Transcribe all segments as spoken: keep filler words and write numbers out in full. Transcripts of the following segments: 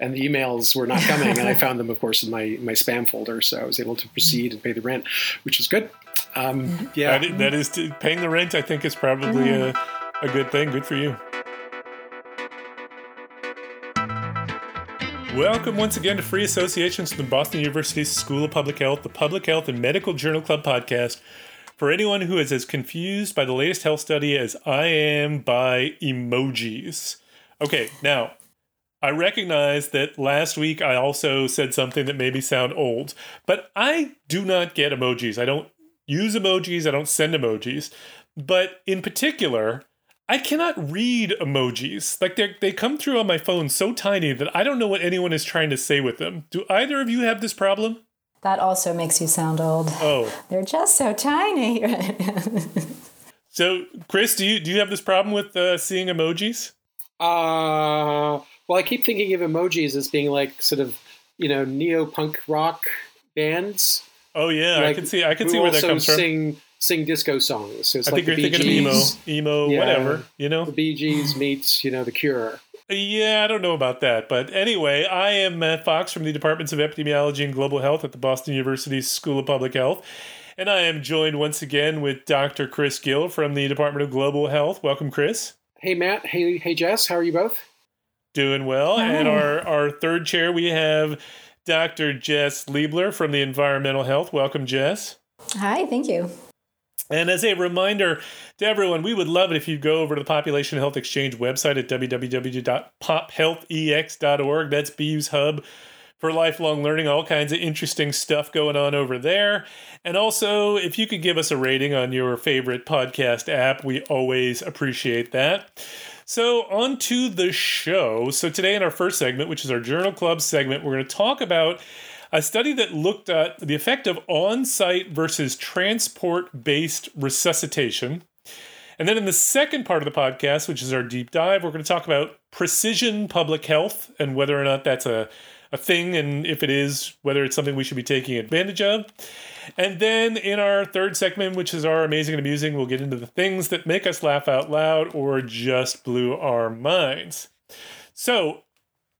and the emails were not coming. And I found them, of course, in my, my spam folder. So I was able to proceed and pay the rent, which is good. Um, yeah, that is, that is to, paying the rent, I think, is probably a, a good thing. Good for you. Welcome once again to Free Associations from the Boston University School of Public Health, the Public Health and Medical Journal Club podcast. For anyone who is as confused by the latest health study as I am by emojis. Okay, now, I recognize that last week I also said something that maybe sound old, but I do not get emojis. I don't use emojis. I don't send emojis. But in particular, I cannot read emojis. Like, they they come through on my phone so tiny that I don't know what anyone is trying to say with them. Do either of you have this problem? That also makes you sound old. Oh. They're just so tiny. So, Chris, do you do you have this problem with uh, seeing emojis? Uh, well, I keep thinking of emojis as being like sort of, you know, neo-punk rock bands. Oh, yeah. Like, I can see I can see where that comes from. Sing, sing disco songs. So it's I like think you're thinking of emo, emo, yeah, whatever, you know? The Bee Gees meets, you know, The Cure. Yeah, I don't know about that. But anyway, I am Matt Fox from the Departments of Epidemiology and Global Health at the Boston University School of Public Health. And I am joined once again with Doctor Chris Gill from the Department of Global Health. Welcome, Chris. Hey, Matt. Hey, hey, Jess. How are you both? Doing well. Hi. And our, our third chair, we have Doctor Jess Liebler from the Environmental Health. Welcome, Jess. Hi, thank you. And as a reminder to everyone, we would love it if you go over to the Population Health Exchange website at w w w dot pop health e x dot org. That's B U's hub for lifelong learning, all kinds of interesting stuff going on over there. And also, if you could give us a rating on your favorite podcast app, we always appreciate that. So on to the show. So today in our first segment, which is our Journal Club segment, we're going to talk about a study that looked at the effect of on-site versus transport-based resuscitation. And then in the second part of the podcast, which is our deep dive, we're going to talk about precision public health and whether or not that's a, a thing, and if it is, whether it's something we should be taking advantage of. And then in our third segment, which is our amazing and amusing, we'll get into the things that make us laugh out loud or just blew our minds. So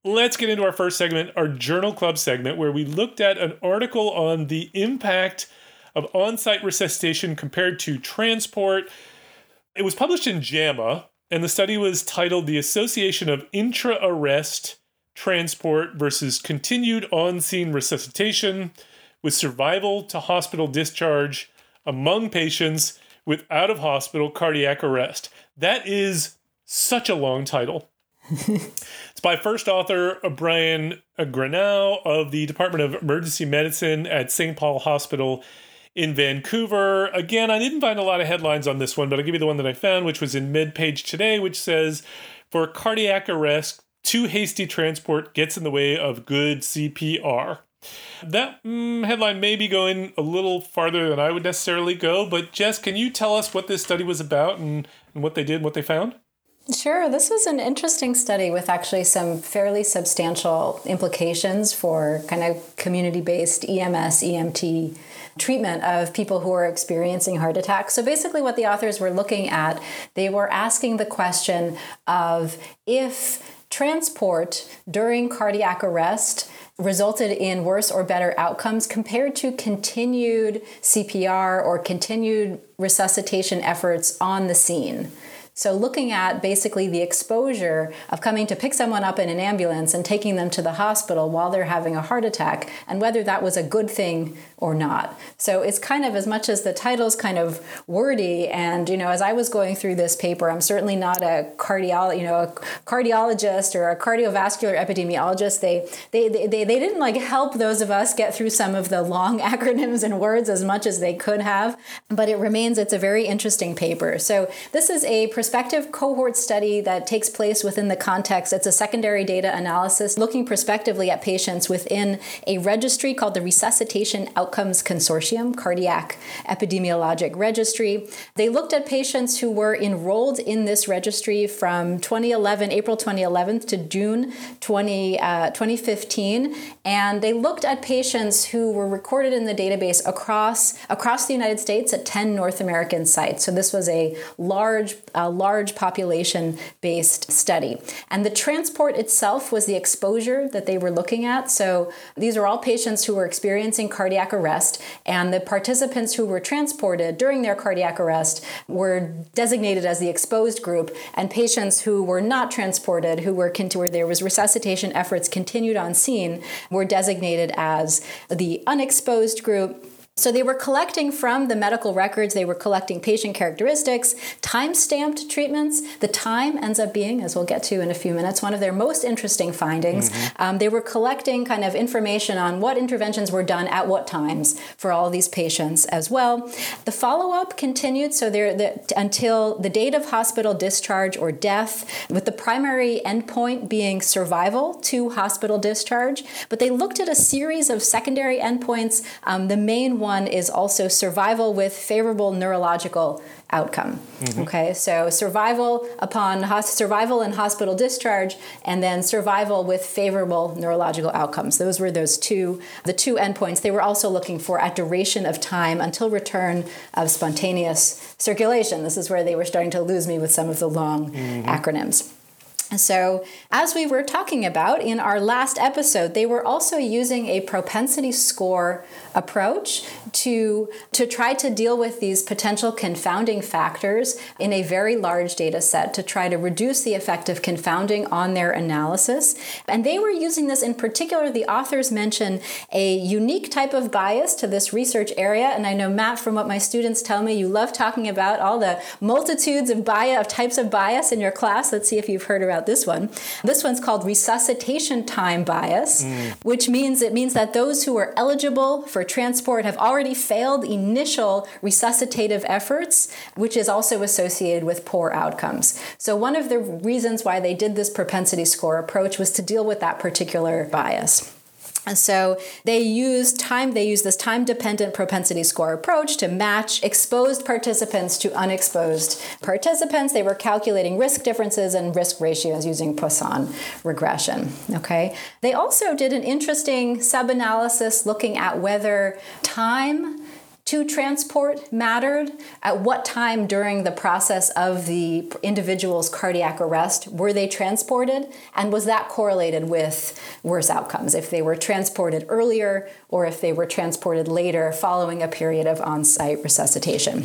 let's get into our first segment, our Journal Club segment, where we looked at an article on the impact of on-site resuscitation compared to transport. It was published in JAMA, and the study was titled The Association of Intra-Arrest Transport versus Continued On-Scene Resuscitation with Survival to Hospital Discharge Among Patients with Out-of-Hospital Cardiac Arrest. That is such a long title. It's by first author Brian Grinnell of the Department of Emergency Medicine at Saint Paul Hospital in Vancouver. Again, I didn't find a lot of headlines on this one, but I'll give you the one that I found, which was in MedPage Today, which says, for cardiac arrest, too hasty transport gets in the way of good C P R. That mm, headline may be going a little farther than I would necessarily go, but Jess, can you tell us what this study was about and, and what they did, what they found? Sure. This was an interesting study with actually some fairly substantial implications for kind of community-based E M S, E M T treatment of people who are experiencing heart attacks. So basically what the authors were looking at, they were asking the question of if transport during cardiac arrest resulted in worse or better outcomes compared to continued C P R or continued resuscitation efforts on the scene. So looking at basically the exposure of coming to pick someone up in an ambulance and taking them to the hospital while they're having a heart attack and whether that was a good thing or not. So it's kind of, as much as the title's kind of wordy, and, you know, as I was going through this paper, I'm certainly not a cardiolo- you know, a cardiologist or a cardiovascular epidemiologist. They, they, they, they, they didn't like help those of us get through some of the long acronyms and words as much as they could have, but it remains, it's a very interesting paper. So this is a prospective cohort study that takes place within the context. It's a secondary data analysis looking prospectively at patients within a registry called the Resuscitation Outcome Consortium, Cardiac Epidemiologic Registry. They looked at patients who were enrolled in this registry from twenty eleven, April twenty eleven to June twentieth, twenty fifteen. And they looked at patients who were recorded in the database across, across the United States at ten North American sites. So this was a large uh, large population-based study. And the transport itself was the exposure that they were looking at. So these are all patients who were experiencing cardiac arrest, and the participants who were transported during their cardiac arrest were designated as the exposed group, and patients who were not transported, who were con- where there was resuscitation efforts continued on scene, were designated as the unexposed group. So they were collecting from the medical records, they were collecting patient characteristics, time-stamped treatments. The time ends up being, as we'll get to in a few minutes, one of their most interesting findings. Mm-hmm. Um, they were collecting kind of information on what interventions were done at what times for all these patients as well. The follow-up continued so there the, until the date of hospital discharge or death, with the primary endpoint being survival to hospital discharge. But they looked at a series of secondary endpoints. Um, the main one One is also survival with favorable neurological outcome. Mm-hmm. Okay, so survival upon hos- survival and hospital discharge, and then survival with favorable neurological outcomes. Those were those two, the two endpoints. They were also looking for at duration of time until return of spontaneous circulation. This is where they were starting to lose me with some of the long mm-hmm. acronyms. So, as we were talking about in our last episode, they were also using a propensity score approach to, to try to deal with these potential confounding factors in a very large data set to try to reduce the effect of confounding on their analysis. And they were using this in particular, the authors mention a unique type of bias to this research area. And I know, Matt, from what my students tell me, you love talking about all the multitudes of, bias, of types of bias in your class. Let's see if you've heard about this one. This one's called resuscitation time bias, mm. which means it means that those who are eligible for transport have already failed initial resuscitative efforts, which is also associated with poor outcomes. So one of the reasons why they did this propensity score approach was to deal with that particular bias. And so they use time, they use this time-dependent propensity score approach to match exposed participants to unexposed participants. They were calculating risk differences and risk ratios using Poisson regression. Okay. They also did an interesting sub-analysis looking at whether time to transport mattered, at what time during the process of the individual's cardiac arrest were they transported, and was that correlated with worse outcomes, if they were transported earlier or if they were transported later following a period of on-site resuscitation.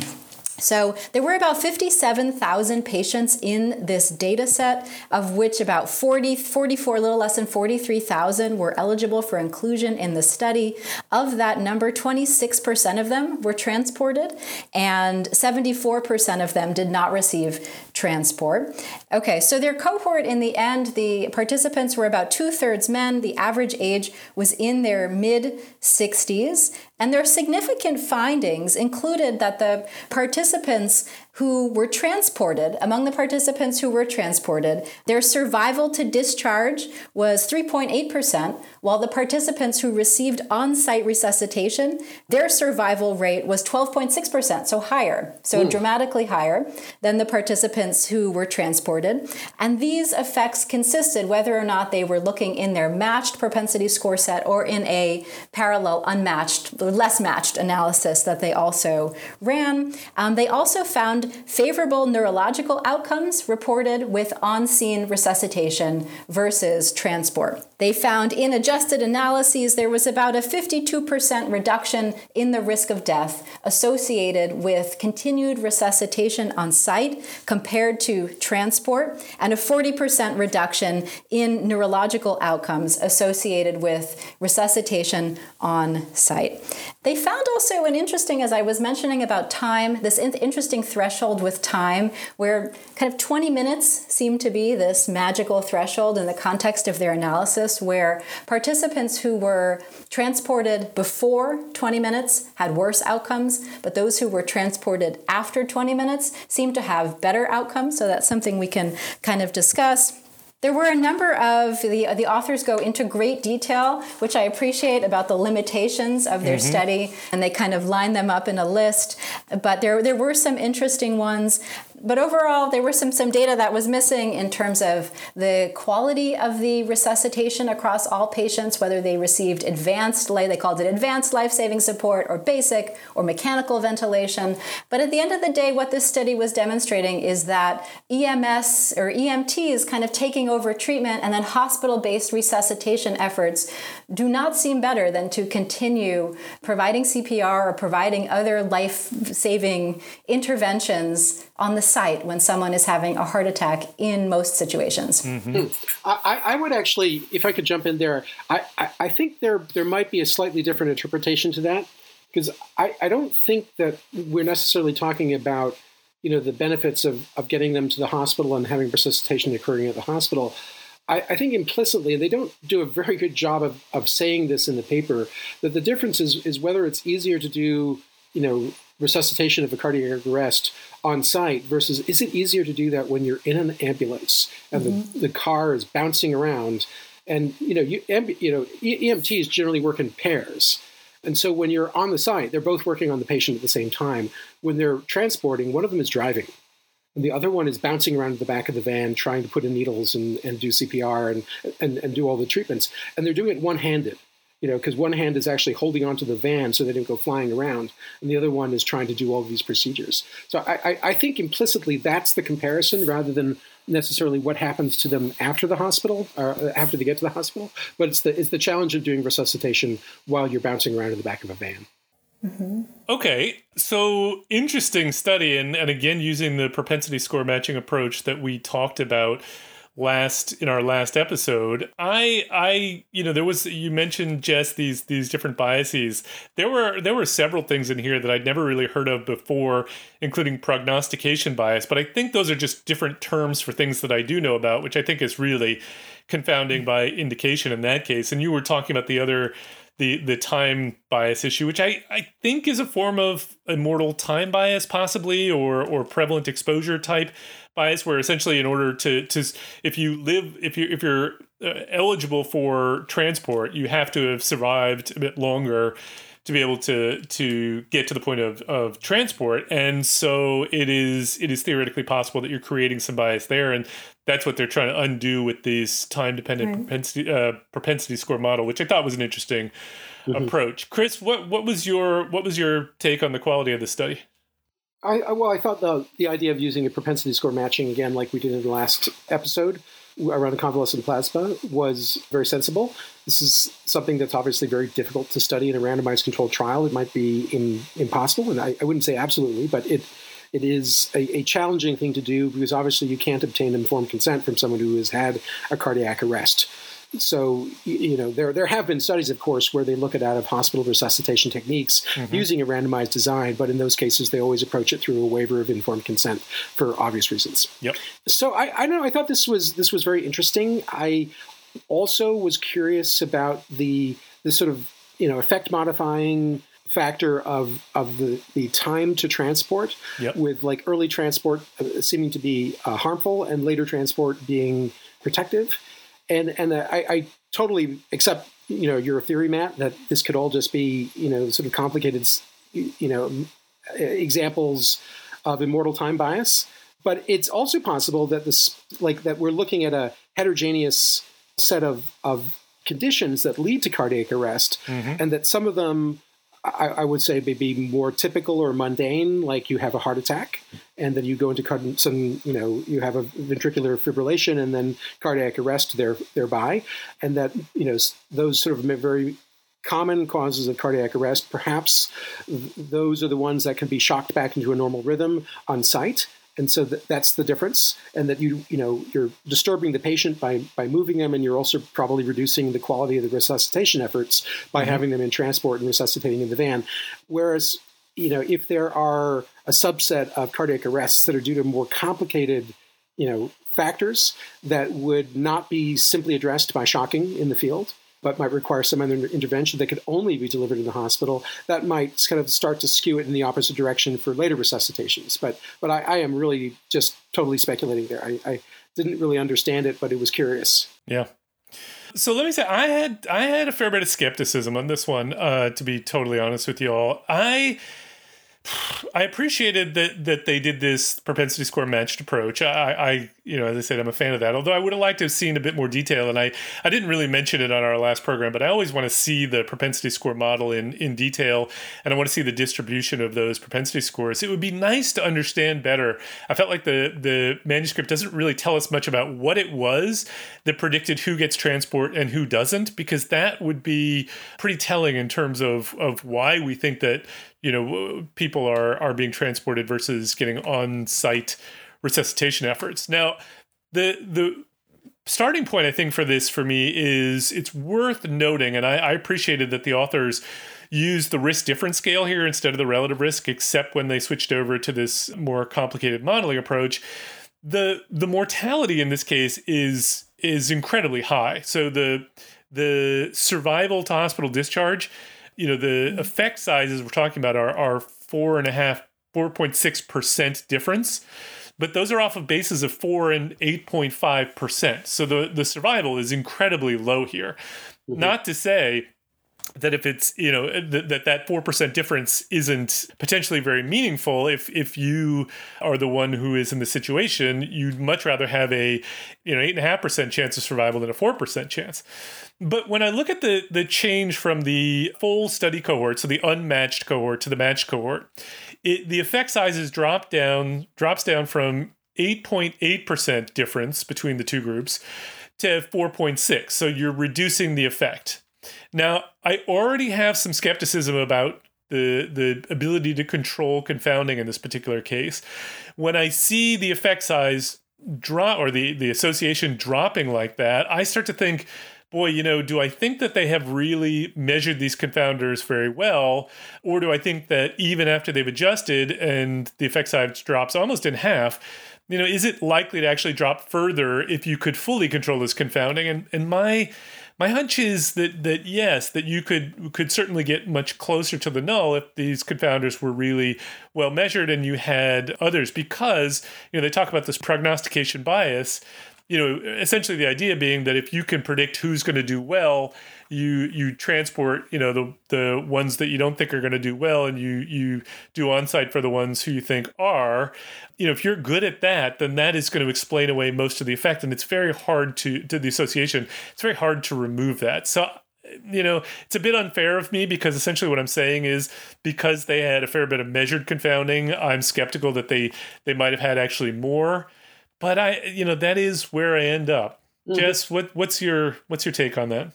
So there were about fifty-seven thousand patients in this data set, of which about forty, forty-four, a little less than forty-three thousand were eligible for inclusion in the study. Of that number, twenty-six percent of them were transported, and seventy-four percent of them did not receive transport. Okay, so their cohort in the end, the participants were about two-thirds men. The average age was in their mid-sixties. And their significant findings included that the participants who were transported, among the participants who were transported, their survival to discharge was three point eight percent, while the participants who received on-site resuscitation, their survival rate was twelve point six percent, so higher, so mm. dramatically higher than the participants who were transported. And these effects consisted whether or not they were looking in their matched propensity score set or in a parallel unmatched, less matched analysis that they also ran. Um, they also found favorable neurological outcomes reported with on-scene resuscitation versus transport. They found in adjusted analyses, there was about a fifty-two percent reduction in the risk of death associated with continued resuscitation on site compared to transport, and a forty percent reduction in neurological outcomes associated with resuscitation on site. They found also an interesting, as I was mentioning about time, this in- interesting threshold with time where kind of twenty minutes seemed to be this magical threshold in the context of their analysis, where participants who were transported before twenty minutes had worse outcomes, but those who were transported after twenty minutes seemed to have better outcomes. So that's something we can kind of discuss. There were a number of, the the authors go into great detail, which I appreciate, about the limitations of their mm-hmm. study, and they kind of line them up in a list. But there there were some interesting ones. But overall, there were some, some data that was missing in terms of the quality of the resuscitation across all patients, whether they received advanced, they called it advanced life-saving support, or basic, or mechanical ventilation. But at the end of the day, what this study was demonstrating is that E M S or E M Ts kind of taking over treatment and then hospital-based resuscitation efforts do not seem better than to continue providing C P R or providing other life-saving interventions on the site when someone is having a heart attack in most situations. Mm-hmm. I, I would actually, if I could jump in there, I, I, I think there there might be a slightly different interpretation to that, because I, I don't think that we're necessarily talking about, you know, the benefits of, of getting them to the hospital and having resuscitation occurring at the hospital. I, I think implicitly, and they don't do a very good job of, of saying this in the paper, that the difference is, is whether it's easier to do, you know, resuscitation of a cardiac arrest on site versus is it easier to do that when you're in an ambulance and mm-hmm. the, the car is bouncing around, and you know you you know E M Ts generally work in pairs, and so when you're on the site they're both working on the patient at the same time. When they're transporting, one of them is driving and the other one is bouncing around the back of the van trying to put in needles and, and do C P R and, and and do all the treatments, and they're doing it one-handed. You know, because one hand is actually holding onto the van so they don't go flying around, and the other one is trying to do all these procedures. So I, I, I think implicitly that's the comparison, rather than necessarily what happens to them after the hospital or after they get to the hospital. But it's the it's the challenge of doing resuscitation while you're bouncing around in the back of a van. Mm-hmm. Okay, so interesting study, and, and again using the propensity score matching approach that we talked about last in our last episode. I I you know there was you mentioned Jess these these different biases. There were there were several things in here that I'd never really heard of before, including prognostication bias, but I think those are just different terms for things that I do know about, which I think is really confounding by indication in that case. And you were talking about the other the the time bias issue, which I, I think is a form of immortal time bias possibly, or or prevalent exposure type bias, where essentially in order to, to if you live, if you if you're uh, eligible for transport, you have to have survived a bit longer to be able to to get to the point of, of transport. And so it is it is theoretically possible that you're creating some bias there. And that's what they're trying to undo with these time-dependent right. propensity, uh, propensity score model, which I thought was an interesting mm-hmm. approach. Chris, what, what was your what was your take on the quality of the study? I, I, well, I thought the the idea of using a propensity score matching, again, like we did in the last episode around convalescent plasma, was very sensible. This is something that's obviously very difficult to study in a randomized controlled trial. It might be in, impossible, and I, I wouldn't say absolutely, but it it is a, a challenging thing to do because obviously you can't obtain informed consent from someone who has had a cardiac arrest. So, you know, there there have been studies, of course, where they look at out-of-hospital resuscitation techniques mm-hmm. using a randomized design, but in those cases, they always approach it through a waiver of informed consent for obvious reasons. Yep. So I, I know I thought this was this was very interesting. I also was curious about the the sort of, you know, effect modifying factor of of the, the time to transport, yep. with like early transport seeming to be uh, harmful and later transport being protective. And and I, I totally accept, you know, your theory, Matt, that this could all just be, you know, sort of complicated, you know, examples of immortal time bias. But it's also possible that this, like, that we're looking at a heterogeneous set of, of conditions that lead to cardiac arrest, mm-hmm. and that some of them, I, I would say, may be more typical or mundane, like you have a heart attack. And then you go into some, you know, you have a ventricular fibrillation and then cardiac arrest there, thereby. And that, you know, those sort of very common causes of cardiac arrest, perhaps those are the ones that can be shocked back into a normal rhythm on site. And so th- that's the difference, and that you you know you're disturbing the patient by by moving them, and you're also probably reducing the quality of the resuscitation efforts by mm-hmm. having them in transport and resuscitating in the van. Whereas, you know, if there are a subset of cardiac arrests that are due to more complicated, you know, factors that would not be simply addressed by shocking in the field, but might require some other intervention that could only be delivered in the hospital, that might kind of start to skew it in the opposite direction for later resuscitations. But but I, I am really just totally speculating there. I, I didn't really understand it, but it was curious. Yeah. So let me say, I had I had a fair bit of skepticism on this one, uh, to be totally honest with you all. I I appreciated that that they did this propensity score matched approach. I, I, you know, as I said, I'm a fan of that, although I would have liked to have seen a bit more detail. And I, I didn't really mention it on our last program, but I always want to see the propensity score model in, in detail. And I want to see the distribution of those propensity scores. It would be nice to understand better. I felt like the, the manuscript doesn't really tell us much about what it was that predicted who gets transport and who doesn't, because that would be pretty telling in terms of, of why we think that, you know, people are are being transported versus getting on-site resuscitation efforts. Now, the the starting point, I think, for this for me is it's worth noting, and I, I appreciated that the authors used the risk difference scale here instead of the relative risk, except when they switched over to this more complicated modeling approach. The the mortality in this case is is incredibly high. So the the survival to hospital discharge, you know, the effect sizes we're talking about are, are four and a half, four point six percent difference, but those are off of bases of four and eight point five percent. So the, the survival is incredibly low here. Mm-hmm. Not to say that if it's, you know, th- that that four percent difference isn't potentially very meaningful. If if you are the one who is in the situation, you'd much rather have a, you know, eight point five percent chance of survival than a four percent chance. But when I look at the the change from the full study cohort, so the unmatched cohort, to the matched cohort, it, the effect sizes drop down, drops down from eight point eight percent difference between the two groups to four point six. So you're reducing the effect. Now, I already have some skepticism about the the ability to control confounding in this particular case. When I see the effect size drop or the, the association dropping like that, I start to think, boy, you know, do I think that they have really measured these confounders very well? Or do I think that even after they've adjusted and the effect size drops almost in half, you know, is it likely to actually drop further if you could fully control this confounding? And and my... My hunch is that that yes, that you could could certainly get much closer to the null if these confounders were really well measured and you had others, because, you know, they talk about this prognostication bias. You know, essentially the idea being that if you can predict who's going to do well, you you transport, you know, the the ones that you don't think are going to do well, and you you do on-site for the ones who you think are. You know, if you're good at that, then that is going to explain away most of the effect. And it's very hard to, to the association, it's very hard to remove that. So, you know, it's a bit unfair of me, because essentially what I'm saying is, because they had a fair bit of measured confounding, I'm skeptical that they they might have had actually more. But I, you know, that is where I end up. Mm-hmm. Jess, what, what's your what's your take on that?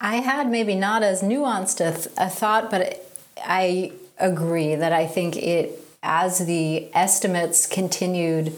I had maybe not as nuanced a, th- a thought, but it, I agree that I think it, as the estimates continued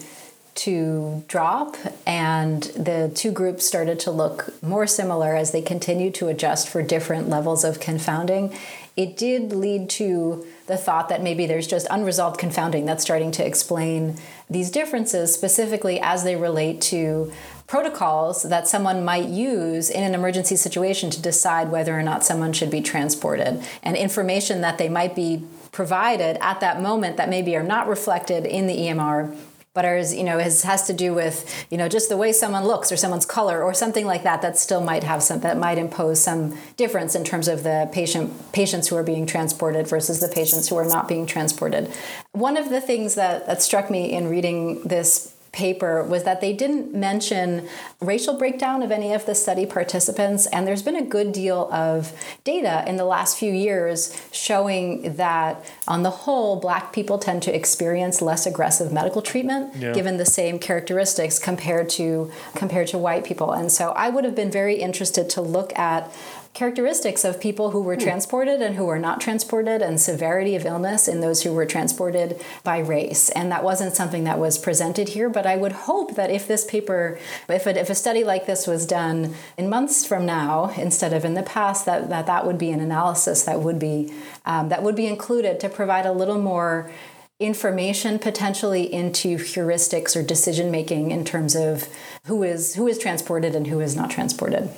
to drop and the two groups started to look more similar as they continued to adjust for different levels of confounding, it did lead to the thought that maybe there's just unresolved confounding that's starting to explain these differences, specifically as they relate to protocols that someone might use in an emergency situation to decide whether or not someone should be transported, and information that they might be provided at that moment that maybe are not reflected in the E M R, but are, you know, has, has to do with, you know, just the way someone looks or someone's color or something like that, that still might have some, that might impose some difference in terms of the patient patients who are being transported versus the patients who are not being transported. One of the things that, that struck me in reading this paper was that they didn't mention racial breakdown of any of the study participants. And there's been a good deal of data in the last few years showing that, on the whole, Black people tend to experience less aggressive medical treatment, yeah, given the same characteristics compared to compared to white people. And so I would have been very interested to look at characteristics of people who were transported and who were not transported, and severity of illness in those who were transported by race. And that wasn't something that was presented here, but I would hope that if this paper, if a, if a study like this was done in months from now instead of in the past, that that, that would be an analysis that would be um, that would be included to provide a little more information potentially into heuristics or decision making in terms of who is who is transported and who is not transported.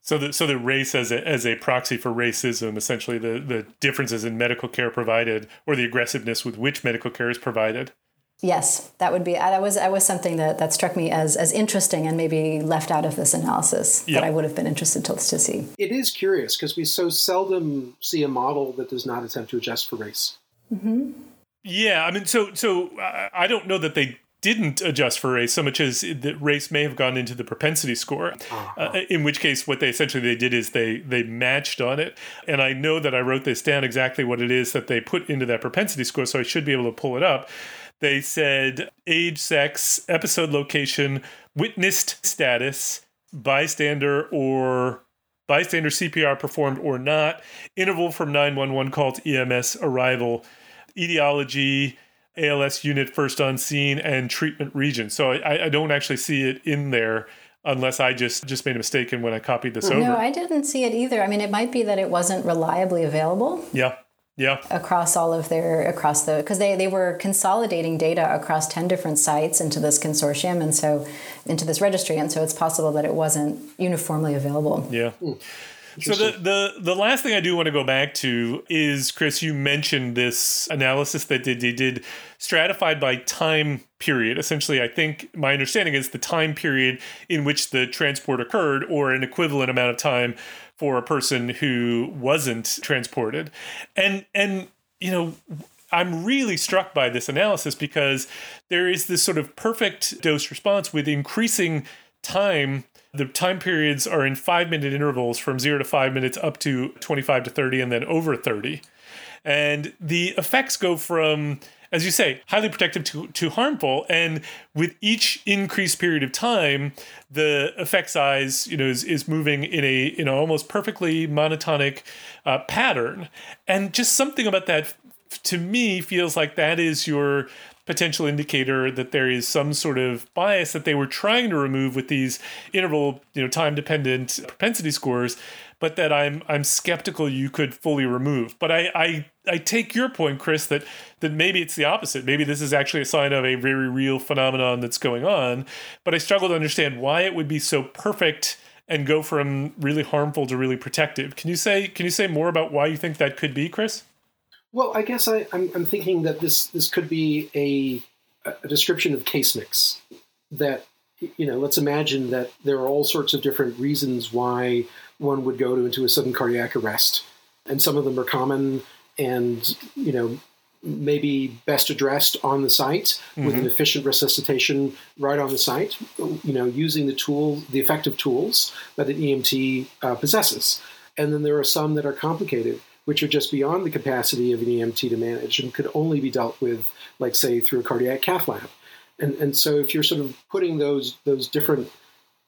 So the so the race as a as a proxy for racism, essentially the, the differences in medical care provided, or the aggressiveness with which medical care is provided. Yes, that would be that was that was something that, that struck me as as interesting and maybe left out of this analysis, yeah, that I would have been interested to, to see. It is curious because we so seldom see a model that does not attempt to adjust for race. Mm-hmm. Yeah, I mean, so so I don't know that they didn't adjust for race so much as that race may have gone into the propensity score, uh-huh. uh, in which case what they essentially they did is they they matched on it. And I know that I wrote this down exactly what it is that they put into that propensity score, so I should be able to pull it up. They said age, sex, episode location, witnessed status, bystander or bystander C P R performed or not, interval from nine one one call to E M S arrival, etiology, A L S unit first on scene, and treatment region. So I, I don't actually see it in there unless I just, just made a mistake and when I copied this no, over. No, I didn't see it either. I mean, it might be that it wasn't reliably available. Yeah. Yeah. Across all of their, across the, because they, they were consolidating data across ten different sites into this consortium and so into this registry. And so it's possible that it wasn't uniformly available. Yeah. Mm. So the, the, the last thing I do want to go back to is, Chris, you mentioned this analysis that they did stratified by time period. Essentially, I think my understanding is the time period in which the transport occurred or an equivalent amount of time for a person who wasn't transported. And, and you know, I'm really struck by this analysis because there is this sort of perfect dose response with increasing time. The time periods are in five-minute intervals from zero to five minutes up to twenty-five to thirty and then over thirty. And the effects go from, as you say, highly protective to, to harmful. And with each increased period of time, the effect size, you know, is, is moving in a, you know, almost perfectly monotonic uh, pattern. And just something about that, to me, feels like that is your potential indicator that there is some sort of bias that they were trying to remove with these interval, you know, time-dependent propensity scores, but that I'm I'm skeptical you could fully remove. But I, I I take your point, Chris, that that maybe it's the opposite. Maybe this is actually a sign of a very real phenomenon that's going on. But I struggle to understand why it would be so perfect and go from really harmful to really protective. Can you say can you say more about why you think that could be, Chris? Well, I guess I, I'm, I'm thinking that this, this could be a, a description of case mix. That, you know, let's imagine that there are all sorts of different reasons why one would go to, into a sudden cardiac arrest. And some of them are common and, you know, maybe best addressed on the site mm-hmm. with an efficient resuscitation right on the site, you know, using the tool, the effective tools that an E M T uh, possesses. And then there are some that are complicated, which are just beyond the capacity of an E M T to manage and could only be dealt with, like, say, through a cardiac cath lab. And and so if you're sort of putting those those different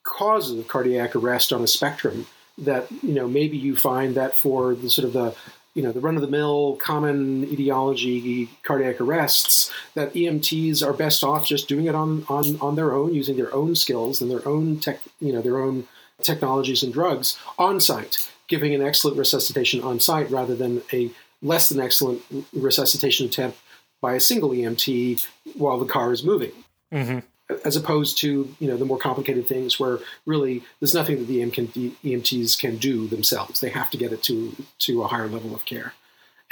causes of cardiac arrest on a spectrum, that, you know, maybe you find that for the sort of the, you know, the run-of-the-mill common etiology cardiac arrests, that E M Ts are best off just doing it on on, on their own, using their own skills and their own tech, you know, their own technologies and drugs on site, giving an excellent resuscitation on site rather than a less than excellent resuscitation attempt by a single E M T while the car is moving, mm-hmm. as opposed to, you know, the more complicated things where really there's nothing that the E M Ts can do themselves. They have to get it to to a higher level of care,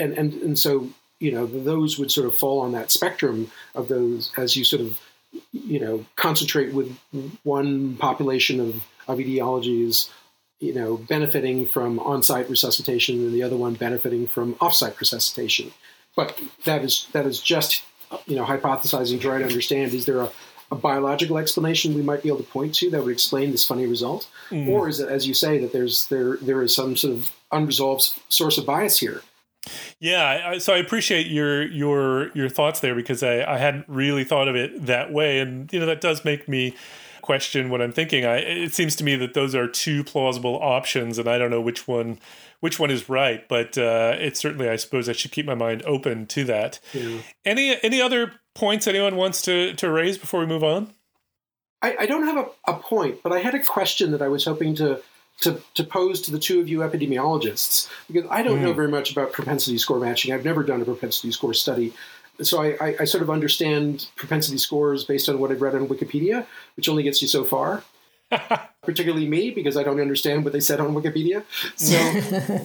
and and and so, you know, those would sort of fall on that spectrum of those as you sort of, you know, concentrate with one population of of etiologies, you know, benefiting from on-site resuscitation and the other one benefiting from off-site resuscitation. But that is that is just, you know, hypothesizing, trying to understand, is there a, a biological explanation we might be able to point to that would explain this funny result? Mm. Or is it, as you say, that there's there there is some sort of unresolved source of bias here? Yeah, I, so I appreciate your your your thoughts there because I, I hadn't really thought of it that way. And, you know, that does make me question what I'm thinking. I, it seems to me that those are two plausible options, and I don't know which one which one is right. But uh, it's certainly, I suppose, I should keep my mind open to that. Yeah. Any any other points anyone wants to to raise before we move on? I, I don't have a, a point, but I had a question that I was hoping to to, to pose to the two of you epidemiologists, because I don't mm. know very much about propensity score matching. I've never done a propensity score study. So I, I sort of understand propensity scores based on what I've read on Wikipedia, which only gets you so far, particularly me, because I don't understand what they said on Wikipedia. So,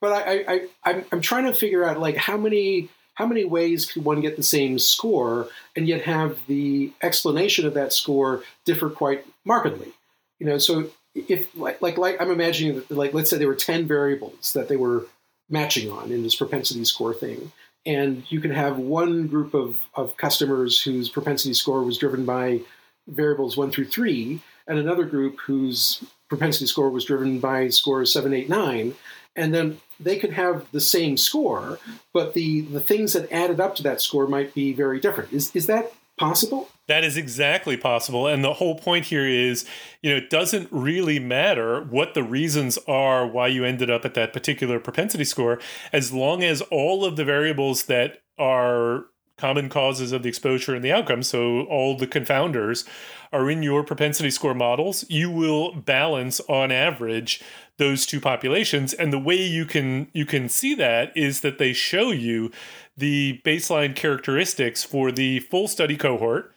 but I, I, I'm, I'm trying to figure out, like, how many how many ways could one get the same score and yet have the explanation of that score differ quite markedly? You know, so if like like, like I'm imagining that, like, let's say there were ten variables that they were matching on in this propensity score thing. And you could have one group of, of customers whose propensity score was driven by variables one through three, and another group whose propensity score was driven by scores seven, eight, nine. And then they could have the same score, but the, the things that added up to that score might be very different. Is is that possible? That is exactly possible. And the whole point here is, you know, it doesn't really matter what the reasons are why you ended up at that particular propensity score, as long as all of the variables that are common causes of the exposure and the outcome, so all the confounders, are in your propensity score models, you will balance on average those two populations. And the way you can you can see that is that they show you the baseline characteristics for the full study cohort,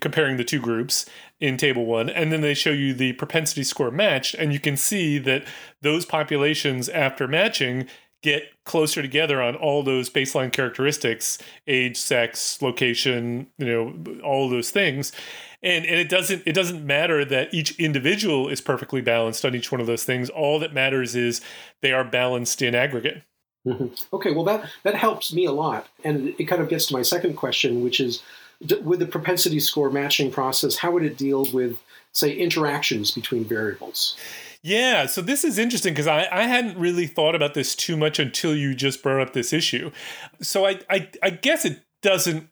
comparing the two groups in table one, and then they show you the propensity score matched, and you can see that those populations after matching get closer together on all those baseline characteristics, age, sex, location, you know, all those things. And and it doesn't it doesn't matter that each individual is perfectly balanced on each one of those things. All that matters is they are balanced in aggregate. Mm-hmm. Okay, well, that, that helps me a lot. And it kind of gets to my second question, which is, with the propensity score matching process, how would it deal with, say, interactions between variables? Yeah, so this is interesting because I, I hadn't really thought about this too much until you just brought up this issue. So I, I, I guess it doesn't,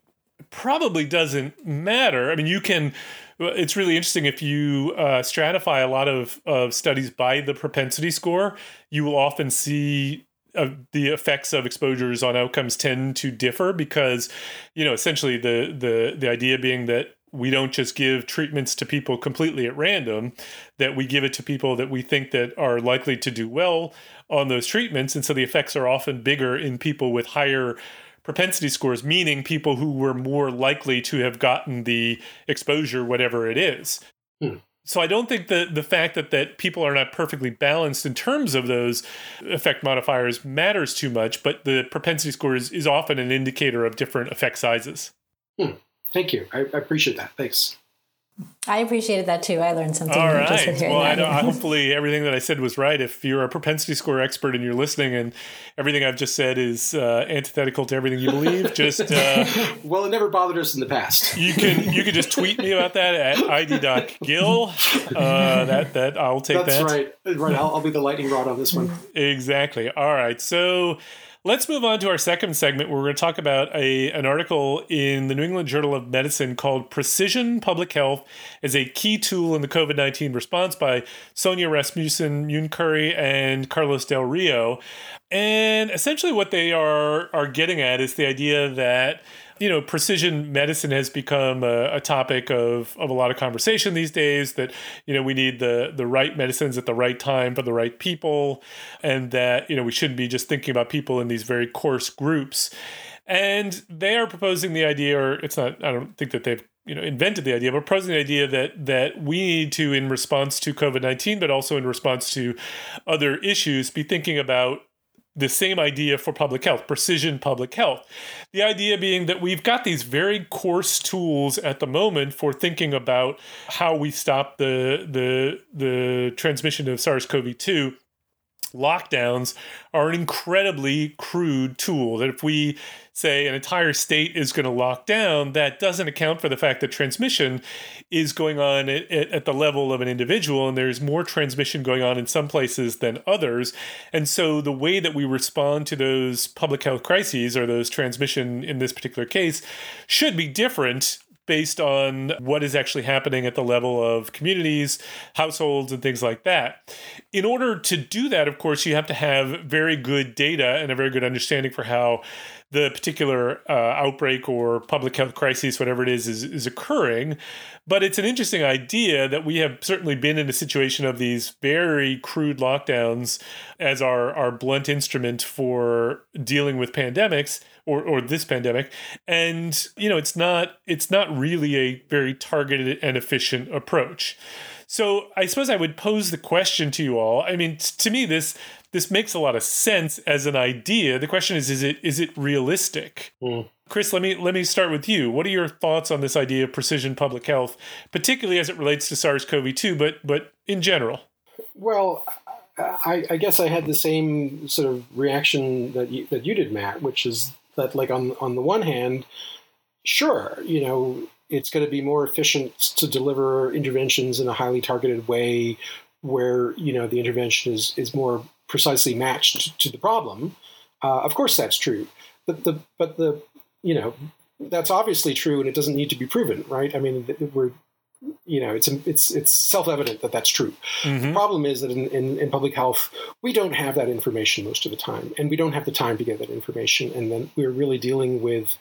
probably doesn't matter. I mean, you can, it's really interesting if you uh, stratify a lot of, of studies by the propensity score, you will often see of the effects of exposures on outcomes tend to differ because, you know, essentially the the the idea being that we don't just give treatments to people completely at random, that we give it to people that we think that are likely to do well on those treatments. And so the effects are often bigger in people with higher propensity scores, meaning people who were more likely to have gotten the exposure, whatever it is. Hmm. So I don't think that the fact that, that people are not perfectly balanced in terms of those effect modifiers matters too much, but the propensity score is, is often an indicator of different effect sizes. Hmm. Thank you. I, I appreciate that. Thanks. I appreciated that too. I learned something. All right. Just well, I I, hopefully everything that I said was right. If you're a propensity score expert and you're listening and everything I've just said is uh, antithetical to everything you believe, just uh, well, it never bothered us in the past. You can you can just tweet me about that at I D dot gill. Uh, that that I'll take That's that. That's right. Right. I'll, I'll be the lightning rod on this one. Exactly. All right. So. Let's move on to our second segment where we're going to talk about a, an article in the New England Journal of Medicine called Precision Public Health as a Key Tool in the COVID nineteen Response by Sonia Rasmussen, Mune Curry, and Carlos Del Rio. And essentially what they are are getting at is the idea that, you know, precision medicine has become a, a topic of, of a lot of conversation these days, that, you know, we need the, the right medicines at the right time for the right people, and that, you know, we shouldn't be just thinking about people in these very coarse groups. And they are proposing the idea, or it's not, I don't think that they've, you know, invented the idea, but proposing the idea that that we need to, in response to COVID nineteen, but also in response to other issues, be thinking about the same idea for public health, precision public health. The idea being that we've got these very coarse tools at the moment for thinking about how we stop the the, the transmission of SARS-C o V two. Lockdowns are an incredibly crude tool that if we say an entire state is going to lock down, that doesn't account for the fact that transmission is going on at, at the level of an individual, and there's more transmission going on in some places than others. And so the way that we respond to those public health crises, or those transmission in this particular case, should be different based on what is actually happening at the level of communities, households, and things like that. In order to do that, of course, you have to have very good data and a very good understanding for how the particular uh, outbreak or public health crisis, whatever it is, is, is occurring. But it's an interesting idea that we have certainly been in a situation of these very crude lockdowns as our, our blunt instrument for dealing with pandemics. Or, or this pandemic. And, you know, it's not it's not really a very targeted and efficient approach. So I suppose I would pose the question to you all. I mean, t- to me, this this makes a lot of sense as an idea. The question is, is it is it realistic? Mm. Chris, let me let me start with you. What are your thoughts on this idea of precision public health, particularly as it relates to SARS-C o V two, but but in general? Well, I, I guess I had the same sort of reaction that you, that you did, Matt, which is that like on, on the one hand, sure, you know, it's going to be more efficient to deliver interventions in a highly targeted way where, you know, the intervention is, is more precisely matched to the problem. Uh, of course, that's true. But the, but the, you know, that's obviously true and it doesn't need to be proven, right? I mean, we're, you know, it's, it's, it's self-evident that that's true. Mm-hmm. The problem is that in, in, in public health, we don't have that information most of the time, and we don't have the time to get that information. And then we're really dealing with,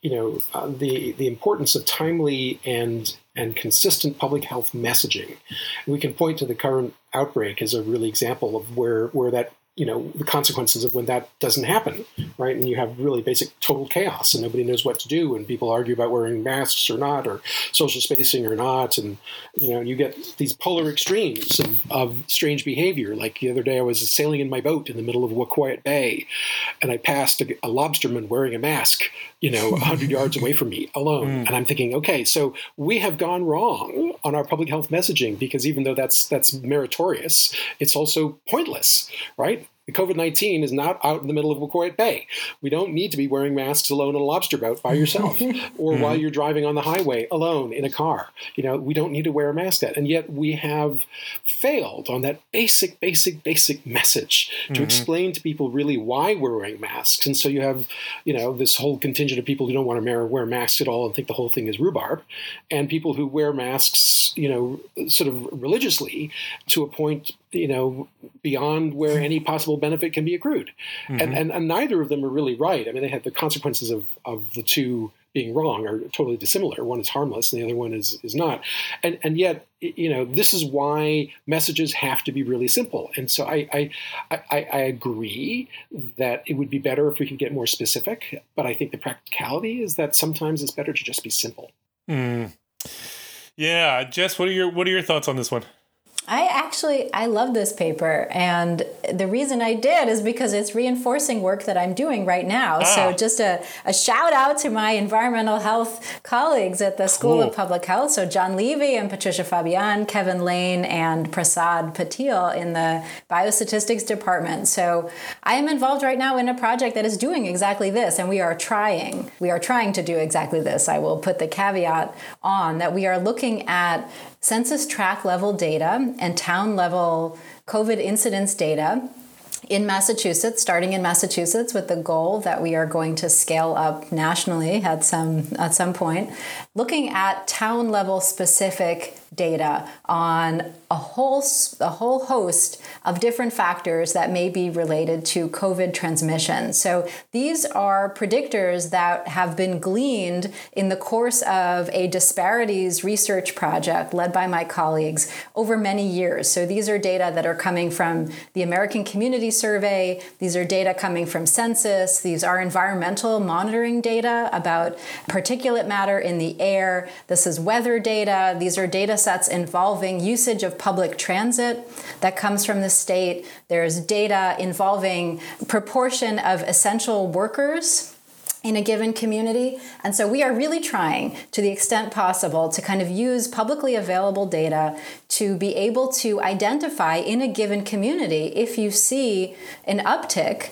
you know, uh, the, the importance of timely and, and consistent public health messaging. And we can point to the current outbreak as a really example of where, where that, you know, the consequences of when that doesn't happen, right? And you have really basic total chaos and nobody knows what to do. And people argue about wearing masks or not, or social spacing or not. And, you know, you get these polar extremes of, of strange behavior. Like the other day I was sailing in my boat in the middle of Waquoit Bay and I passed a, a lobsterman wearing a mask, you know, one hundred yards away from me alone. Mm. And I'm thinking, okay, so we have gone wrong on our public health messaging, because even though that's that's meritorious, it's also pointless, right? The COVID nineteen is not out in the middle of Waquoit Bay. We don't need to be wearing masks alone in a lobster boat by yourself or mm-hmm. while you're driving on the highway alone in a car. You know, we don't need to wear a mask at. And yet we have failed on that basic, basic, basic message to mm-hmm. explain to people really why we're wearing masks. And so you have, you know, this whole contingent of people who don't want to wear masks at all and think the whole thing is rhubarb, and people who wear masks, you know, sort of religiously to a point, you know, beyond where any possible benefit can be accrued. Mm-hmm. And, and and neither of them are really right. I mean, they have the consequences of, of the two being wrong are totally dissimilar. One is harmless and the other one is, is not. And and yet, you know, this is why messages have to be really simple. And so I I, I, I agree that it would be better if we could get more specific, but I think the practicality is that sometimes it's better to just be simple. Mm. Yeah. Jess, what are your what are your thoughts on this one? I actually, I love this paper, and the reason I did is because it's reinforcing work that I'm doing right now. Ah. So just a, a shout out to my environmental health colleagues at the School cool. of Public Health. So John Levy and Patricia Fabian, Kevin Lane, and Prasad Patil in the biostatistics department. So I am involved right now in a project that is doing exactly this, and we are trying. We are trying to do exactly this. I will put the caveat on that we are looking at census tract level data and town level COVID incidence data in Massachusetts, starting in Massachusetts, with the goal that we are going to scale up nationally at some at some point, looking at town level specific data on a whole a whole host of different factors that may be related to COVID transmission. So these are predictors that have been gleaned in the course of a disparities research project led by my colleagues over many years. So these are data that are coming from the American Community Survey. These are data coming from census. These are environmental monitoring data about particulate matter in the air. This is weather data. These are data sets involving usage of public transit that comes from the state. There's data involving proportion of essential workers in a given community. And so we are really trying, to the extent possible, to kind of use publicly available data to be able to identify in a given community, if you see an uptick,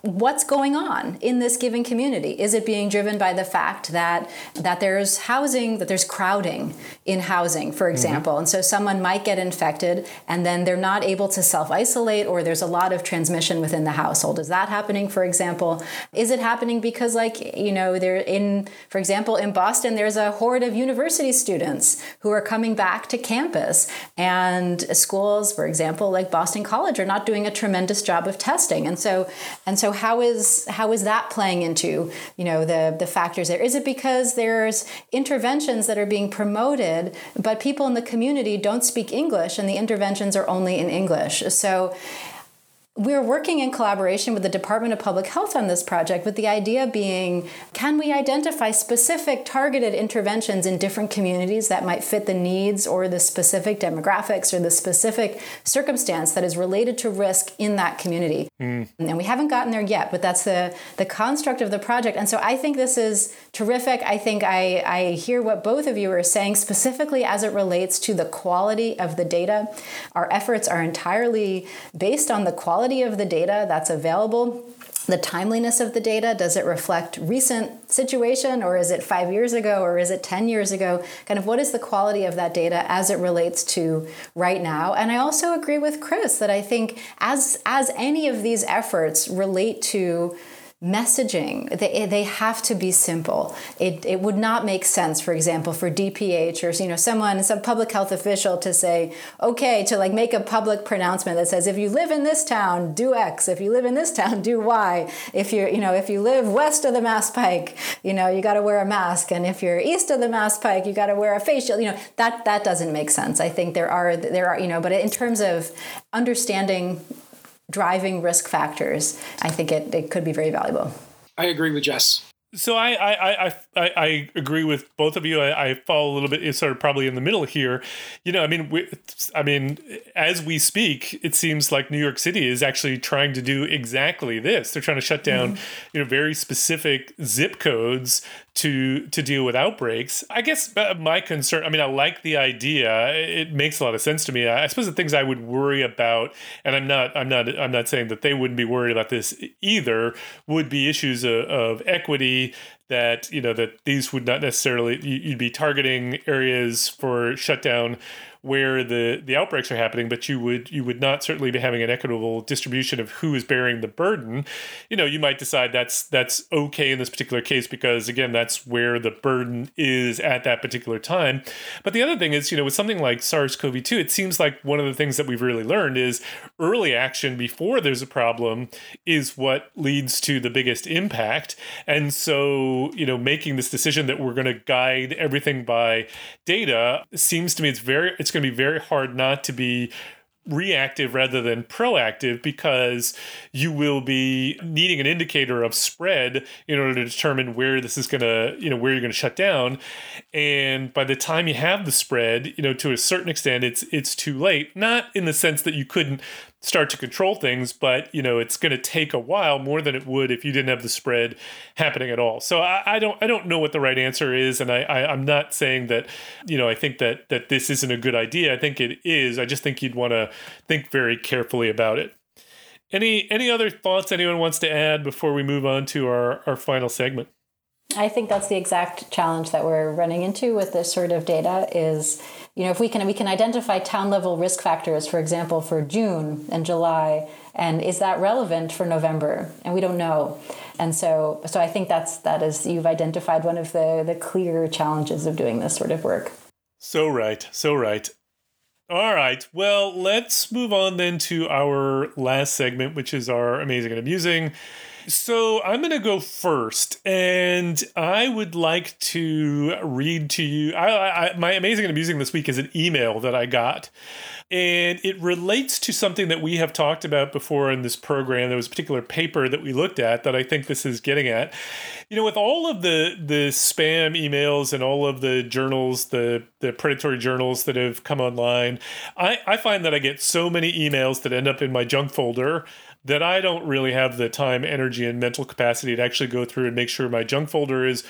what's going on in this given community? Is it being driven by the fact that that there's housing, that there's crowding in housing, for example? Mm-hmm. And so someone might get infected and then they're not able to self-isolate, or there's a lot of transmission within the household. Is that happening, for example? Is it happening because, like, you know, they're in, for example, in Boston, there's a horde of university students who are coming back to campus, and schools, for example, like Boston College, are not doing a tremendous job of testing. And so, and so how is how is that playing into, you know, the, the factors there? Is it because there's interventions that are being promoted, but people in the community don't speak English and the interventions are only in English? So we're working in collaboration with the Department of Public Health on this project, with the idea being, can we identify specific targeted interventions in different communities that might fit the needs or the specific demographics or the specific circumstance that is related to risk in that community? Mm. And we haven't gotten there yet, but that's the, the construct of the project. And so I think this is terrific. I think I, I hear what both of you are saying, specifically as it relates to the quality of the data. Our efforts are entirely based on the quality of the data that's available. the timeliness of the data? Does it reflect recent situation, or is it five years ago, or is it ten years ago? Kind of what is the quality of that data as it relates to right now? And I also agree with Chris that I think as as any of these efforts relate to messaging, they they have to be simple. It it would not make sense, for example, for D P H or you know someone, some public health official to say, okay, to like make a public pronouncement that says, if you live in this town, do X. If you live in this town, do Y. If you you know if you live west of the Mass Pike, you know you got to wear a mask, and if you're east of the Mass Pike, you got to wear a face shield. You know that that doesn't make sense. I think there are there are you know, but in terms of understanding driving risk factors, I think it, it could be very valuable. I agree with Jess. So I I, I, I, I agree with both of you. I, I fall a little bit it's sort of probably in the middle here. You know, I mean, we, I mean, as we speak, it seems like New York City is actually trying to do exactly this. They're trying to shut down, mm-hmm. you know, very specific zip codes to to deal with outbreaks. I guess my concern, I mean, I like the idea. It makes a lot of sense to me. I suppose the things I would worry about, and I'm not I'm not I'm not saying that they wouldn't be worried about this either, would be issues of, of equity, that, you know, that these would not necessarily, you'd be targeting areas for shutdown where the, the outbreaks are happening, but you would you would not certainly be having an equitable distribution of who is bearing the burden. You know, you might decide that's that's okay in this particular case because, again, that's where the burden is at that particular time. But the other thing is, you know, with something like SARS-C o V two, it seems like one of the things that we've really learned is early action before there's a problem is what leads to the biggest impact. And so, you know, making this decision that we're going to guide everything by data seems to me it's very it's going to be very hard not to be reactive rather than proactive, because you will be needing an indicator of spread in order to determine where this is going to, you know, where you're going to shut down. And by the time you have the spread, you know, to a certain extent, it's it's too late. Not in the sense that you couldn't start to control things, but, you know, it's going to take a while, more than it would if you didn't have the spread happening at all. So I, I don't I don't know what the right answer is. And I, I, I'm not saying that, you know, I think that that this isn't a good idea. I think it is. I just think you'd want to think very carefully about it. Any any other thoughts anyone wants to add before we move on to our, our final segment? I think that's the exact challenge that we're running into with this sort of data is, you know, if we can we can identify town level risk factors, for example, for June and July, and is that relevant for November? And we don't know. And so so I think that's that is you've identified one of the, the clear challenges of doing this sort of work. So right. So right. All right. Well, let's move on then to our last segment, which is our amazing and amusing. So I'm going to go first, and I would like to read to you. I, I, my amazing and amusing this week is an email that I got, and it relates to something that we have talked about before in this program. There was a particular paper that we looked at that I think this is getting at. You know, with all of the the spam emails and all of the journals, the, the predatory journals that have come online, I, I find that I get so many emails that end up in my junk folder that I don't really have the time, energy, and mental capacity to actually go through and make sure my junk folder is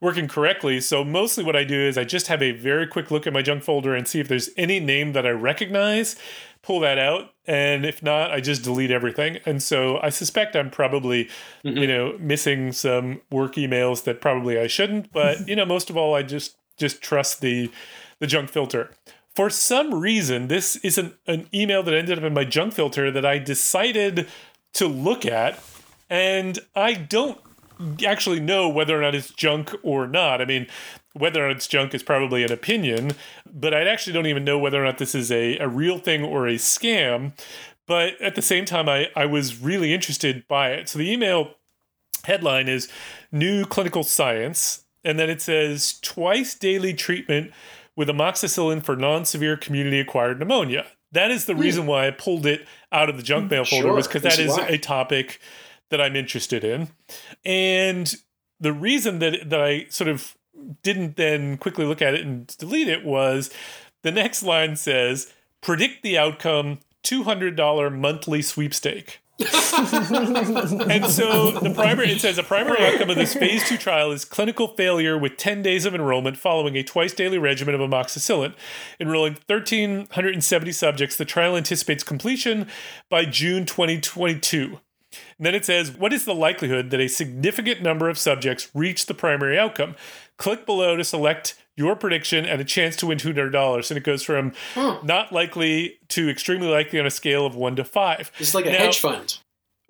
working correctly. So mostly what I do is I just have a very quick look at my junk folder and see if there's any name that I recognize, pull that out. And if not, I just delete everything. And so I suspect I'm probably, mm-hmm. you know, missing some work emails that probably I shouldn't. But, you know, most of all, I just just trust the the junk filter. For some reason, this is an, an email that ended up in my junk filter that I decided to look at, and I don't actually know whether or not it's junk or not. I mean, whether or not it's junk is probably an opinion, but I actually don't even know whether or not this is a, a real thing or a scam. But at the same time, I, I was really interested by it. So the email headline is New Clinical Science, and then it says twice daily treatment with amoxicillin for non-severe community-acquired pneumonia. That is the reason why I pulled it out of the junk mail folder, sure, was because that is why. A topic that I'm interested in. And the reason that, that I sort of didn't then quickly look at it and delete it was the next line says, predict the outcome, two hundred dollars monthly sweepstake. And so the primary it says a primary outcome of this phase two trial is clinical failure with ten days of enrollment following a twice daily regimen of amoxicillin. Enrolling one thousand three hundred seventy subjects, the trial anticipates completion by June twenty twenty-two. And then it says, what is the likelihood that a significant number of subjects reach the primary outcome? Click below to select your prediction and a chance to win two hundred dollars. And it goes from hmm. not likely to extremely likely on a scale of one to five. It's like a now, hedge fund.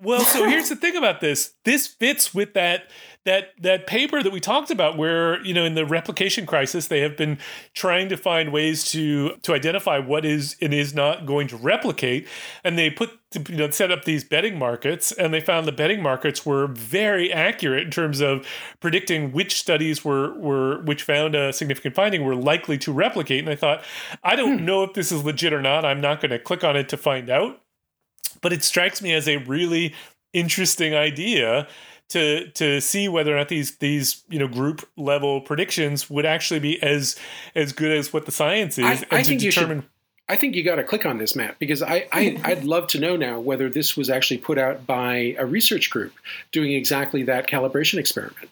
Well, so here's the thing about this. This fits with that that that paper that we talked about where, you know, in the replication crisis, they have been trying to find ways to to identify what is and is not going to replicate. And they put, you know, set up these betting markets, and they found the betting markets were very accurate in terms of predicting which studies were, were which found a significant finding were likely to replicate. And I thought, I don't hmm. know if this is legit or not. I'm not going to click on it to find out. But it strikes me as a really interesting idea to to see whether or not these these you know group level predictions would actually be as as good as what the science is. I, and I to think determine- you should. I think you got to click on this, Matt, because I, I I'd love to know now whether this was actually put out by a research group doing exactly that calibration experiment.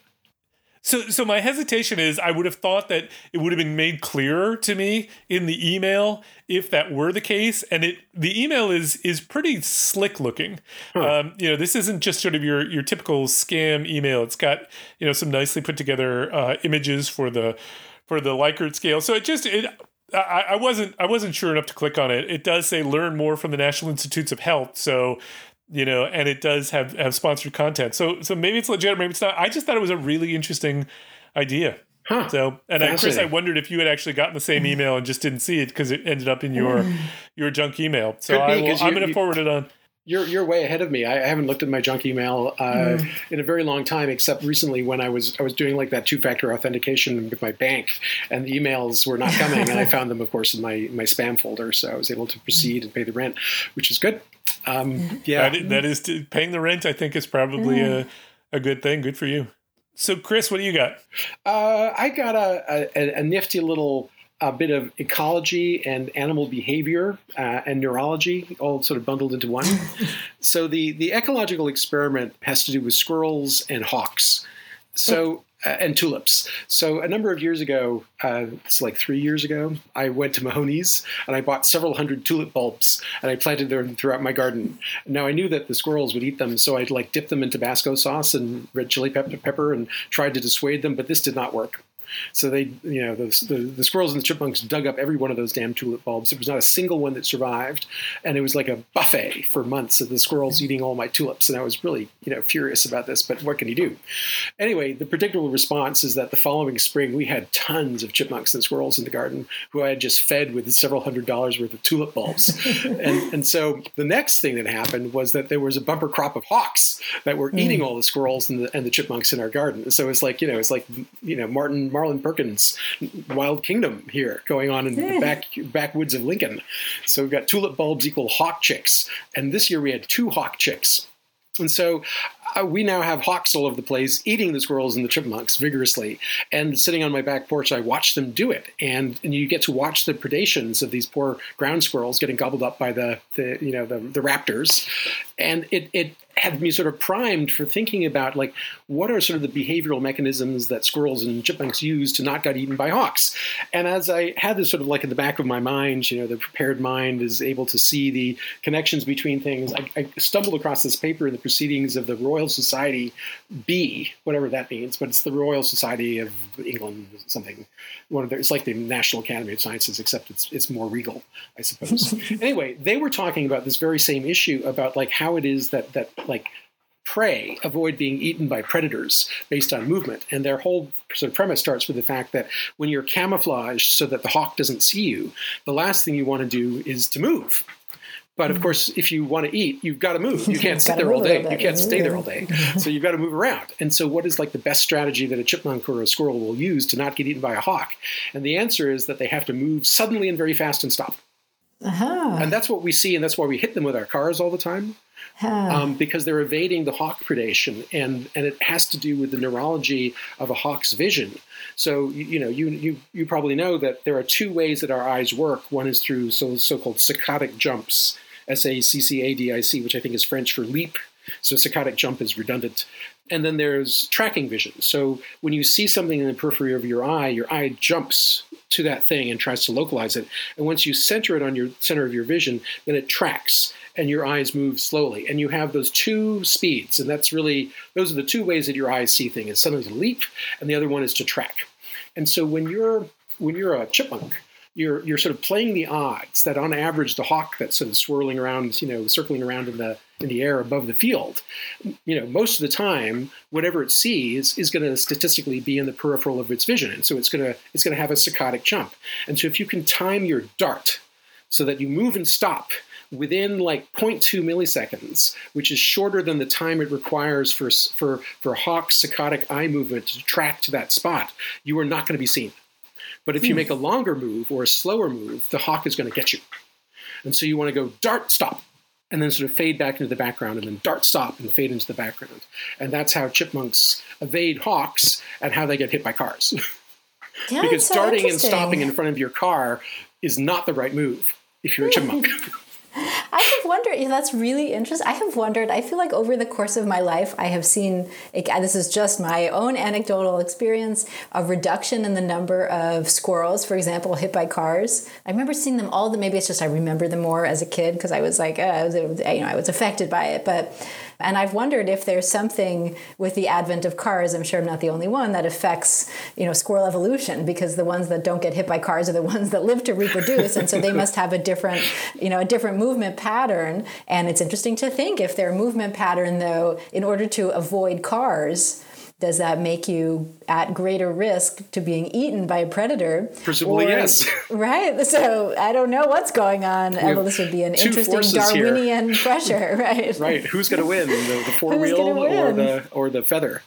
So so my hesitation is I would have thought that it would have been made clearer to me in the email if that were the case. And it the email is is pretty slick looking. Huh. Um, you know, this isn't just sort of your, your typical scam email. It's got, you know, some nicely put together uh, images for the for the Likert scale. So it just it I, I wasn't I wasn't sure enough to click on it. It does say learn more from the National Institutes of Health. So you know, and it does have, have sponsored content. So so maybe it's legit, maybe it's not. I just thought it was a really interesting idea. Huh. So, and I, Chris, I wondered if you had actually gotten the same email and just didn't see it because it ended up in your your junk email. So Could I be, will, I'm going to forward it on. You're you're way ahead of me. I haven't looked at my junk email uh, mm. in a very long time, except recently when I was I was doing like that two-factor authentication with my bank, and the emails were not coming, and I found them, of course, in my, my spam folder. So I was able to proceed and pay the rent, which is good. Um, yeah, that, that is to, paying the rent, I think, is probably mm. a, a good thing. Good for you. So, Chris, what do you got? Uh, I got a, a, a nifty little a bit of ecology and animal behavior uh, and neurology all sort of bundled into one. So the, the ecological experiment has to do with squirrels and hawks. So uh, and tulips. So a number of years ago, uh, it's like three years ago, I went to Mahoney's and I bought several hundred tulip bulbs and I planted them throughout my garden. Now I knew that the squirrels would eat them, so I'd like dip them in Tabasco sauce and red chili pep- pepper and tried to dissuade them, but this did not work. So they, you know, the, the the squirrels and the chipmunks dug up every one of those damn tulip bulbs. There was not a single one that survived, and it was like a buffet for months of the squirrels eating all my tulips. And I was really, you know, furious about this. But what can you do? Anyway, the predictable response is that the following spring we had tons of chipmunks and squirrels in the garden who I had just fed with several hundred dollars worth of tulip bulbs. and and so the next thing that happened was that there was a bumper crop of hawks that were mm. eating all the squirrels and the and the chipmunks in our garden. So it's like you know, it's like you know, Martin. Marlon Perkins' Wild Kingdom here going on in the back backwoods of Lincoln. So we've got tulip bulbs equal hawk chicks. And this year we had two hawk chicks. And so uh, we now have hawks all over the place eating the squirrels and the chipmunks vigorously. And sitting on my back porch, I watch them do it. And, and you get to watch the predations of these poor ground squirrels getting gobbled up by the, the you know, the, the raptors. And it it had me sort of primed for thinking about, like, what are sort of the behavioral mechanisms that squirrels and chipmunks use to not get eaten by hawks? And as I had this sort of like in the back of my mind, you know, the prepared mind is able to see the connections between things. I, I stumbled across this paper in the Proceedings of the Royal Society B, whatever that means, but it's the Royal Society of England, something. One of the, it's like the National Academy of Sciences, except it's it's more regal, I suppose. Anyway, they were talking about this very same issue about, like, how it is that that like prey avoid being eaten by predators based on movement. And their whole sort of premise starts with the fact that when you're camouflaged so that the hawk doesn't see you, the last thing you want to do is to move. But of course, if you want to eat, you've got to move. You can't sit there all day. You can't stay there all day. So you've got to move around. And so what is like the best strategy that a chipmunk or a squirrel will use to not get eaten by a hawk? And the answer is that they have to move suddenly and very fast and stop. Uh-huh. And that's what we see, and that's why we hit them with our cars all the time. Um, because they're evading the hawk predation, and, and it has to do with the neurology of a hawk's vision. So, you, you know, you, you you probably know that there are two ways that our eyes work. One is through so, so-called saccadic jumps, S A C C A D I C, which I think is French for leap. So saccadic jump is redundant. And then there's tracking vision. So when you see something in the periphery of your eye, your eye jumps to that thing and tries to localize it. And once you center it on your center of your vision, then it tracks and your eyes move slowly. And you have those two speeds. And that's really, those are the two ways that your eyes see things. It's something to leap, and the other one is to track. And so when you're when you're a chipmunk, you're you're sort of playing the odds that on average the hawk that's sort of swirling around, you know, circling around in the in the air above the field, you know, most of the time, whatever it sees is going to statistically be in the peripheral of its vision, and so it's going to it's going to have a saccadic jump. And so if you can time your dart so that you move and stop within like zero point two milliseconds, which is shorter than the time it requires for for for hawk saccadic eye movement to track to that spot, you are not going to be seen. But if you make a longer move or a slower move, the hawk is going to get you. And so you want to go dart, stop, and then sort of fade back into the background, and then dart, stop, and fade into the background. And that's how chipmunks evade hawks and how they get hit by cars. Yeah, because so darting and stopping in front of your car is not the right move if you're a chipmunk. I have wondered, yeah, that's really interesting. I have wondered, I feel like over the course of my life, I have seen, and this is just my own anecdotal experience, a reduction in the number of squirrels, for example, hit by cars. I remember seeing them all, the, maybe it's just I remember them more as a kid because I was like, uh, I was, you know, I was affected by it. But, and I've wondered if there's something with the advent of cars, I'm sure I'm not the only one, that affects, you know, squirrel evolution, because the ones that don't get hit by cars are the ones that live to reproduce. And so they must have a different, you know, a different movement pattern. And it's interesting to think if their movement pattern, though, in order to avoid cars, does that make you at greater risk to being eaten by a predator? Presumably, or, yes. Right. So I don't know what's going on. Well, this would be an interesting Darwinian here. Pressure, right? Right. Who's going to win? The, the four wheel or the or the feather?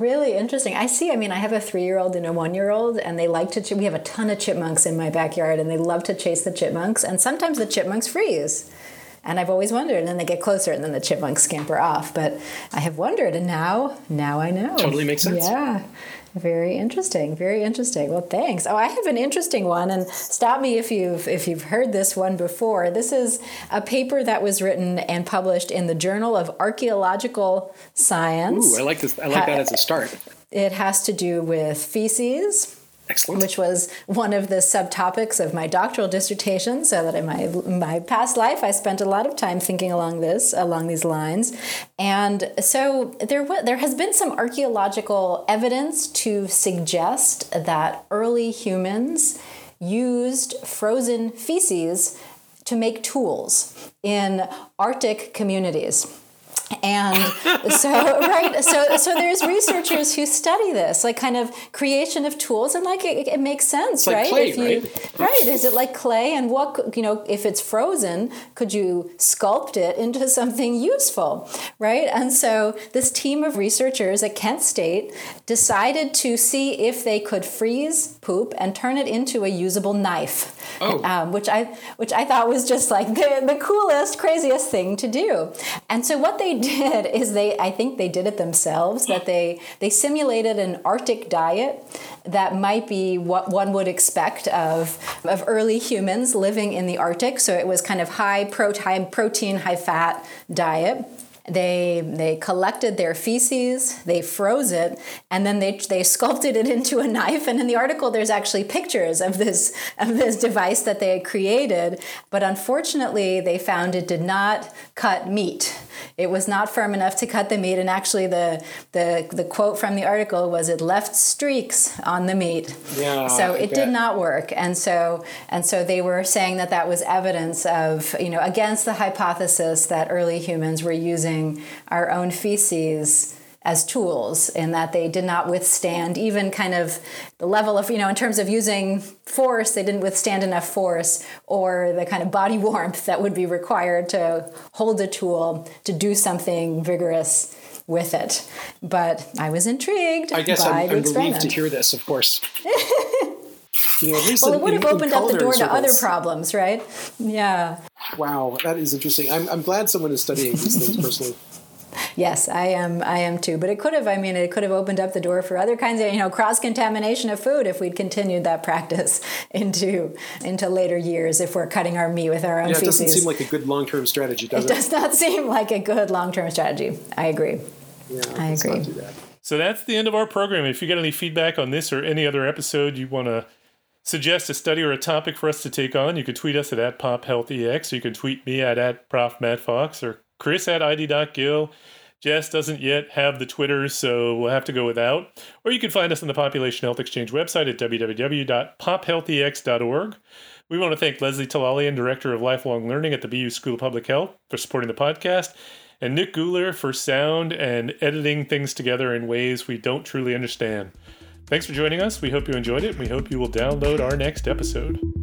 Really interesting. I see. I mean, I have a three-year-old and a one-year-old, and they like to. Ch- we have a ton of chipmunks in my backyard, and they love to chase the chipmunks. And sometimes the chipmunks freeze. And I've always wondered, and then they get closer, and then the chipmunks scamper off. But I have wondered, and now, now I know. Totally makes sense. Yeah. Very interesting. Very interesting. Well, thanks. Oh, I have an interesting one, and stop me if you've if you've heard this one before. This is a paper that was written and published in the Journal of Archaeological Science. Ooh, I like this. I like that as a start. It has to do with feces. Excellent. Which was one of the subtopics of my doctoral dissertation, so that in my my past life I spent a lot of time thinking along this along these lines. And so there w- there has been some archaeological evidence to suggest that early humans used frozen feces to make tools in Arctic communities. And so, right, so so there's researchers who study this, like kind of creation of tools, and like it, it makes sense, like right? Clay, if you, right? right, is it like clay? And what, you know, if it's frozen, could you sculpt it into something useful, right? And so this team of researchers at Kent State decided to see if they could freeze poop and turn it into a usable knife, oh. um, which I which I thought was just like the, the coolest, craziest thing to do. And so what they did is they I think they did it themselves, that they they simulated an Arctic diet that might be what one would expect of of early humans living in the Arctic. So it was kind of high protein, high fat diet. They they collected their feces, they froze it, and then they they sculpted it into a knife. And in the article, there's actually pictures of this of this device that they had created. But unfortunately, they found it did not cut meat. It was not firm enough to cut the meat. And actually, the the, the quote from the article was, "It left streaks on the meat." Yeah, so it did not work. And so and so they were saying that that was evidence of, you know, against the hypothesis that early humans were using our own feces as tools, in that they did not withstand even kind of the level of, you know, in terms of using force, they didn't withstand enough force or the kind of body warmth that would be required to hold a tool to do something vigorous with it. But I was intrigued. I guess by I'm, the I'm relieved to hear this, of course. You know, well, it would have opened up the door to other problems, right? Yeah. Wow, that is interesting. I'm, I'm glad someone is studying these things personally. Yes, I am. I am too. But it could have, I mean, it could have opened up the door for other kinds of, you know, cross-contamination of food if we'd continued that practice into into later years, if we're cutting our meat with our own feces. Yeah, it doesn't seem like a good long-term strategy, does it? It does not seem like a good long-term strategy. I agree. Yeah, I agree. Let's not do that. So that's the end of our program. If you got any feedback on this or any other episode, you want to suggest a study or a topic for us to take on, you can tweet us at, at PopHealthEx. You can tweet me at, at ProfMattFox or Chris at I D dot Gill. Jess doesn't yet have the Twitter, so we'll have to go without. Or you can find us on the Population Health Exchange website at w w w dot pop health e x dot org. We want to thank Leslie Talalian, Director of Lifelong Learning at the B U School of Public Health, for supporting the podcast, and Nick Guler for sound and editing things together in ways we don't truly understand. Thanks for joining us. We hope you enjoyed it, and we hope you will download our next episode.